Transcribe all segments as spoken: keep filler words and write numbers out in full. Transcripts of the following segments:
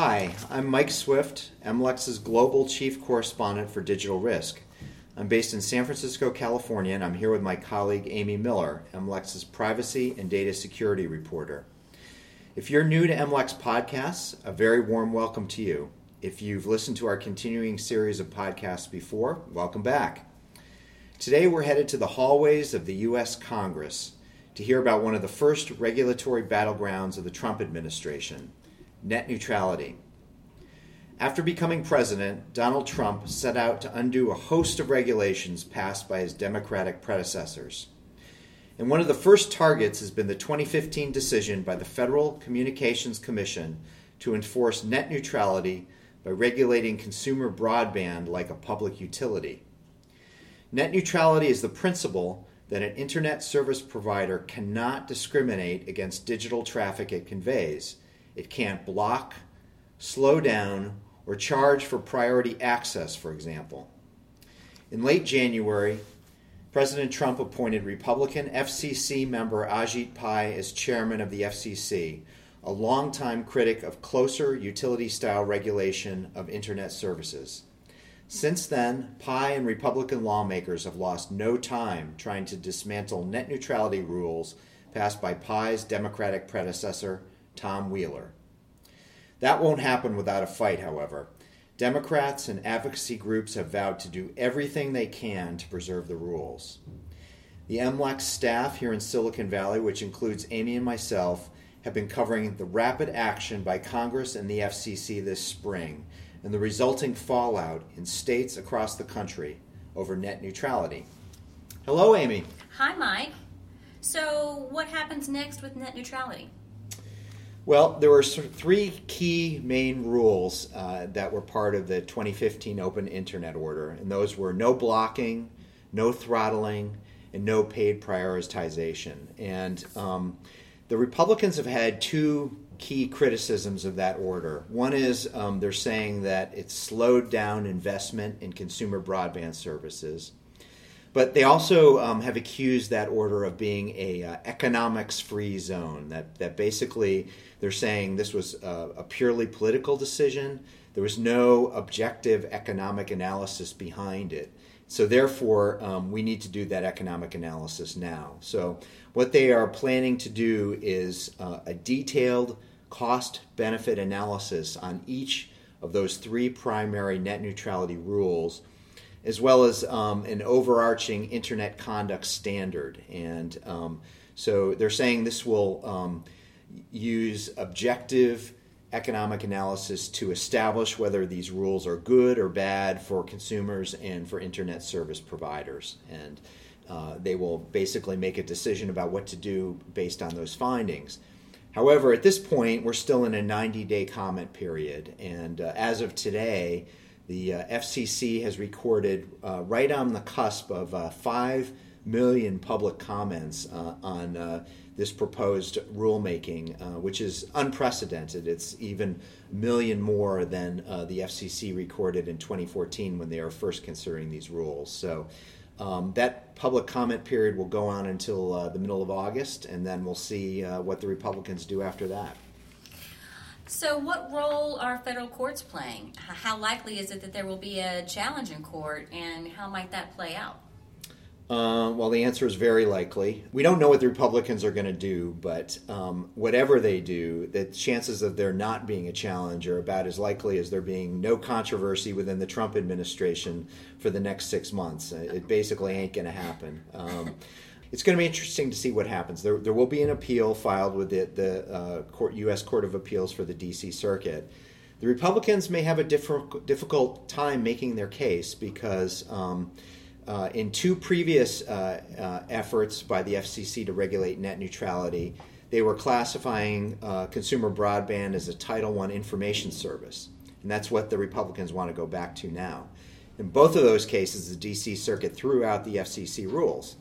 Hi, I'm Mike Swift, MLEX's Global Chief Correspondent for Digital Risk. I'm based in San Francisco, California, and I'm here with my colleague Amy Miller, MLEX's Privacy and Data Security Reporter. If you're new to MLEX podcasts, a very warm welcome to you. If you've listened to our continuing series of podcasts before, welcome back. Today we're headed to the hallways of the U S Congress to hear about one of the first regulatory battlegrounds of the Trump administration, net neutrality. After becoming president, Donald Trump set out to undo a host of regulations passed by his Democratic predecessors. And one of the first targets has been the twenty fifteen decision by the Federal Communications Commission to enforce net neutrality by regulating consumer broadband like a public utility. Net neutrality is the principle that an internet service provider cannot discriminate against digital traffic it conveys. It can't block, slow down, or charge for priority access, for example. In late January, President Trump appointed Republican F C C member Ajit Pai as chairman of the F C C, a longtime critic of closer utility-style regulation of internet services. Since then, Pai and Republican lawmakers have lost no time trying to dismantle net neutrality rules passed by Pai's Democratic predecessor, Tom Wheeler. That won't happen without a fight, however. Democrats and advocacy groups have vowed to do everything they can to preserve the rules. The MLEX staff here in Silicon Valley, which includes Amy and myself, have been covering the rapid action by Congress and the F C C this spring and the resulting fallout in states across the country over net neutrality. Hello, Amy. Hi, Mike. So what happens next with net neutrality? Well, there were three key main rules uh, that were part of the twenty fifteen Open Internet Order, and those were no blocking, no throttling, and no paid prioritization. And um, the Republicans have had two key criticisms of that order. One is um, they're saying that it slowed down investment in consumer broadband services. But they also um, have accused that order of being a uh, economics-free zone, that, that basically they're saying this was a, a purely political decision. There was no objective economic analysis behind it. So therefore, um, we need to do that economic analysis now. So what they are planning to do is uh, a detailed cost-benefit analysis on each of those three primary net neutrality rules, as well as um, an overarching internet conduct standard. And um, so they're saying this will um, use objective economic analysis to establish whether these rules are good or bad for consumers and for internet service providers. And uh, they will basically make a decision about what to do based on those findings. However, at this point, we're still in a ninety-day comment period. And uh, as of today, the uh, F C C has recorded uh, right on the cusp of uh, five million public comments uh, on uh, this proposed rulemaking, uh, which is unprecedented. It's even a million more than uh, the F C C recorded in twenty fourteen when they were first considering these rules. So um, that public comment period will go on until uh, the middle of August, and then we'll see uh, what the Republicans do after that. So what role are federal courts playing? How likely is it that there will be a challenge in court, and how might that play out? Uh, well, the answer is very likely. We don't know what the Republicans are going to do, but um, whatever they do, the chances of there not being a challenge are about as likely as there being no controversy within the Trump administration for the next six months. It basically ain't going to happen. Um, It's going to be interesting to see what happens. There, there will be an appeal filed with the, the uh, court, U S Court of Appeals for the D C Circuit. The Republicans may have a different, difficult time making their case because um, uh, in two previous uh, uh, efforts by the F C C to regulate net neutrality, they were classifying uh, consumer broadband as a Title One information service. And that's what the Republicans want to go back to now. In both of those cases, the D C Circuit threw out the F C C rules.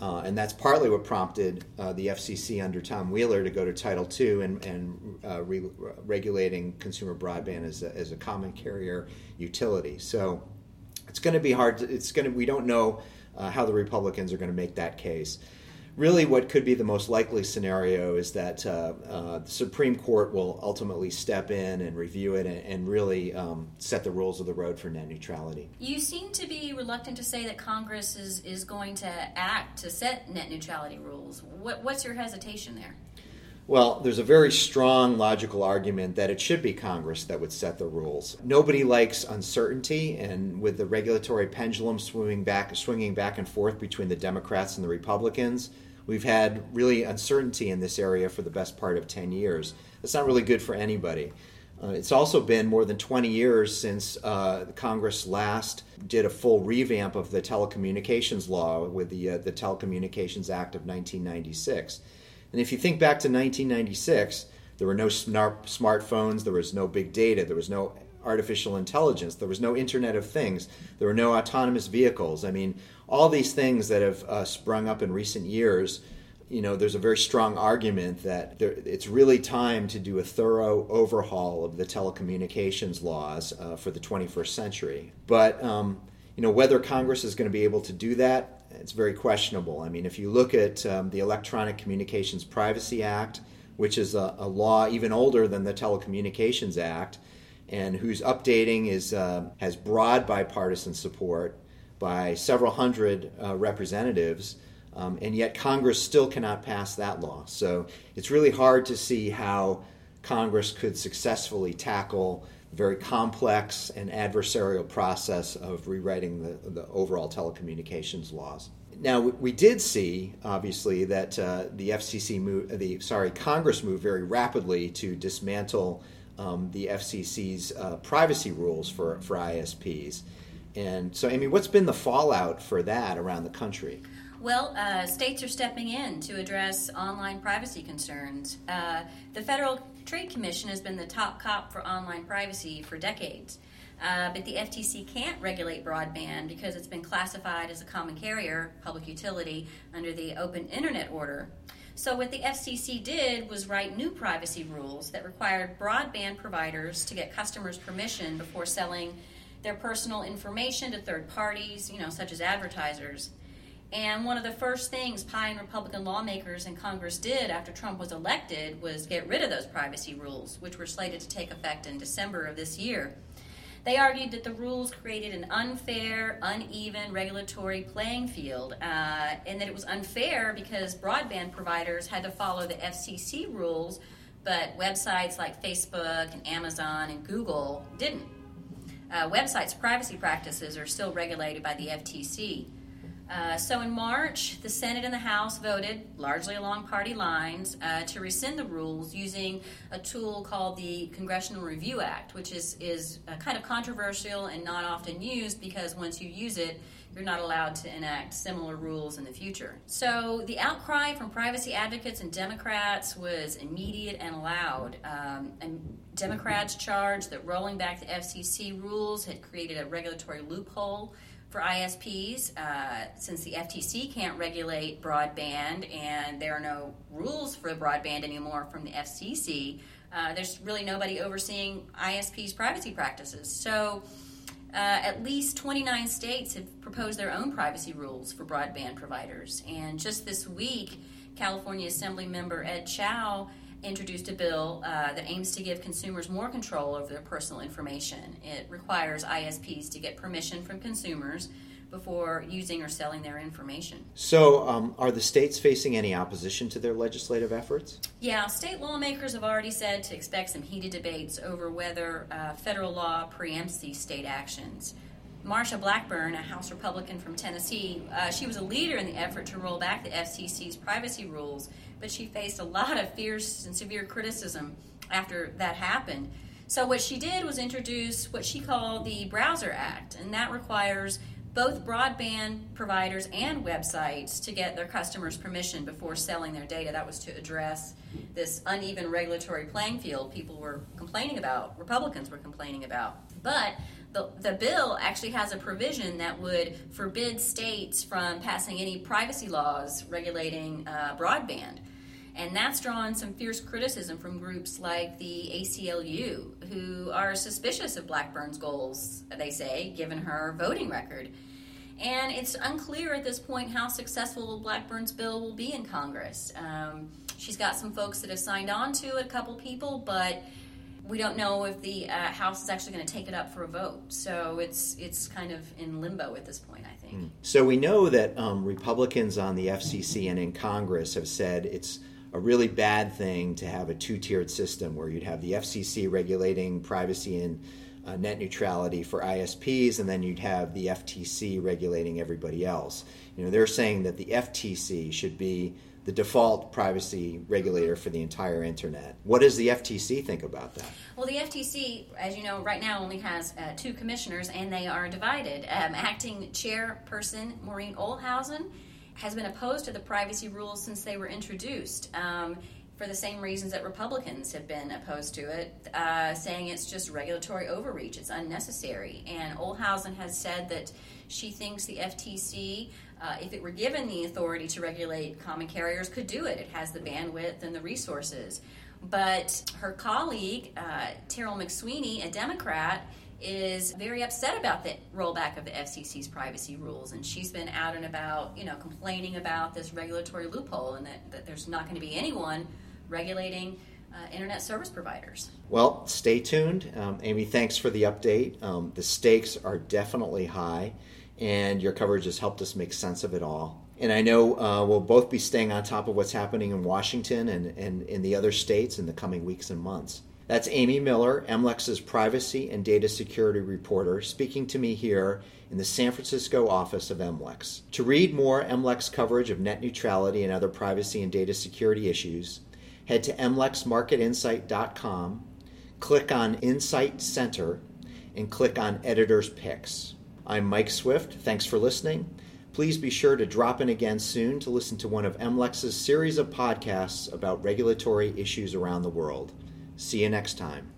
Uh, and that's partly what prompted uh, the F C C under Tom Wheeler to go to Title Two and, and uh, re- regulating consumer broadband as a, as a common carrier utility. So it's going to be hard. To, it's going to. We don't know uh, how the Republicans are going to make that case. really what could be the most likely scenario is that uh, uh, the Supreme Court will ultimately step in and review it and, and really um, set the rules of the road for net neutrality. You seem to be reluctant to say that Congress is, is going to act to set net neutrality rules. What, what's your hesitation there? Well, there's a very strong logical argument that it should be Congress that would set the rules. Nobody likes uncertainty, and with the regulatory pendulum swinging back, swinging back and forth between the Democrats and the Republicans, we've had really uncertainty in this area for the best part of ten years. That's not really good for anybody. Uh, it's also been more than twenty years since uh, Congress last did a full revamp of the telecommunications law with the, uh, the Telecommunications Act of nineteen ninety-six. And if you think back to nineteen ninety-six, there were no smartphones, there was no big data, there was no artificial intelligence, there was no Internet of Things, there were no autonomous vehicles. I mean, all these things that have uh, sprung up in recent years, you know, there's a very strong argument that there, it's really time to do a thorough overhaul of the telecommunications laws uh, for the twenty-first century. But, um, you know, whether Congress is going to be able to do that, it's very questionable. I mean, if you look at um, the Electronic Communications Privacy Act, which is a, a law even older than the Telecommunications Act, and whose updating is uh, has broad bipartisan support by several hundred uh, representatives, um, and yet Congress still cannot pass that law. So it's really hard to see how Congress could successfully tackle very complex and adversarial process of rewriting the, the overall telecommunications laws. Now, we did see, obviously, that uh, the F C C moved, the sorry, Congress moved very rapidly to dismantle um, the F C C's uh, privacy rules for, for I S Ps. And so, I mean, what's been the fallout for that around the country? Well, uh, states are stepping in to address online privacy concerns. Uh, the Federal Trade Commission has been the top cop for online privacy for decades, uh, but the F T C can't regulate broadband because it's been classified as a common carrier, public utility, under the Open Internet Order. So what the F C C did was write new privacy rules that required broadband providers to get customers' permission before selling their personal information to third parties, you know, such as advertisers. And one of the first things Pai and Republican lawmakers in Congress did after Trump was elected was get rid of those privacy rules, which were slated to take effect in December of this year. They argued that the rules created an unfair, uneven regulatory playing field, uh, and that it was unfair because broadband providers had to follow the F C C rules, but websites like Facebook and Amazon and Google didn't. Uh, websites' privacy practices are still regulated by the F T C. Uh, so in March, the Senate and the House voted, largely along party lines, uh, to rescind the rules using a tool called the Congressional Review Act, which is, is uh, kind of controversial and not often used because once you use it, you're not allowed to enact similar rules in the future. So the outcry from privacy advocates and Democrats was immediate and loud. Um, and Democrats charged that rolling back the F C C rules had created a regulatory loophole for I S Ps, uh, since the F T C can't regulate broadband and there are no rules for broadband anymore from the F C C, uh, there's really nobody overseeing I S Ps' privacy practices. So uh, at least twenty-nine states have proposed their own privacy rules for broadband providers. And just this week, California Assembly member Ed Chow introduced a bill uh, that aims to give consumers more control over their personal information. It requires I S Ps to get permission from consumers before using or selling their information. So um, are the states facing any opposition to their legislative efforts? Yeah, state lawmakers have already said to expect some heated debates over whether uh, federal law preempts these state actions. Marsha Blackburn, a House Republican from Tennessee, uh, she was a leader in the effort to roll back the F C C's privacy rules, but she faced a lot of fierce and severe criticism after that happened. So what she did was introduce what she called the Browser Act, and that requires both broadband providers and websites to get their customers' permission before selling their data. That was to address this uneven regulatory playing field people were complaining about, Republicans were complaining about. But The, the bill actually has a provision that would forbid states from passing any privacy laws regulating uh, broadband. And that's drawn some fierce criticism from groups like the A C L U, who are suspicious of Blackburn's goals, they say, given her voting record. And it's unclear at this point how successful Blackburn's bill will be in Congress. Um, she's got some folks that have signed on to it, a couple people, but we don't know if the uh, House is actually going to take it up for a vote. So it's it's kind of in limbo at this point, I think. So we know that um, Republicans on the F C C and in Congress have said it's a really bad thing to have a two-tiered system where you'd have the F C C regulating privacy and uh, net neutrality for I S Ps, and then you'd have the F T C regulating everybody else. You know, they're saying that the F T C should be the default privacy regulator for the entire internet. What does the F T C think about that? Well, the F T C, as you know, right now only has uh, two commissioners, and they are divided. Um, acting chairperson Maureen Ohlhausen has been opposed to the privacy rules since they were introduced, um, for the same reasons that Republicans have been opposed to it, uh, saying it's just regulatory overreach, it's unnecessary. And Ohlhausen has said that she thinks the F T C, uh, if it were given the authority to regulate common carriers, could do it. It has the bandwidth and the resources. But her colleague, uh, Terrell McSweeney, a Democrat, is very upset about the rollback of the F C C's privacy rules, and she's been out and about, you know, complaining about this regulatory loophole and that, that there's not going to be anyone regulating uh, internet service providers. Well, stay tuned. Um, Amy, thanks for the update. Um, the stakes are definitely high, and your coverage has helped us make sense of it all. And I know uh, we'll both be staying on top of what's happening in Washington and, and in the other states in the coming weeks and months. That's Amy Miller, M LEX's privacy and data security reporter, speaking to me here in the San Francisco office of M LEX. To read more M LEX coverage of net neutrality and other privacy and data security issues, head to m lex market insight dot com, click on Insight Center, and click on Editor's Picks. I'm Mike Swift. Thanks for listening. Please be sure to drop in again soon to listen to one of M LEX's series of podcasts about regulatory issues around the world. See you next time.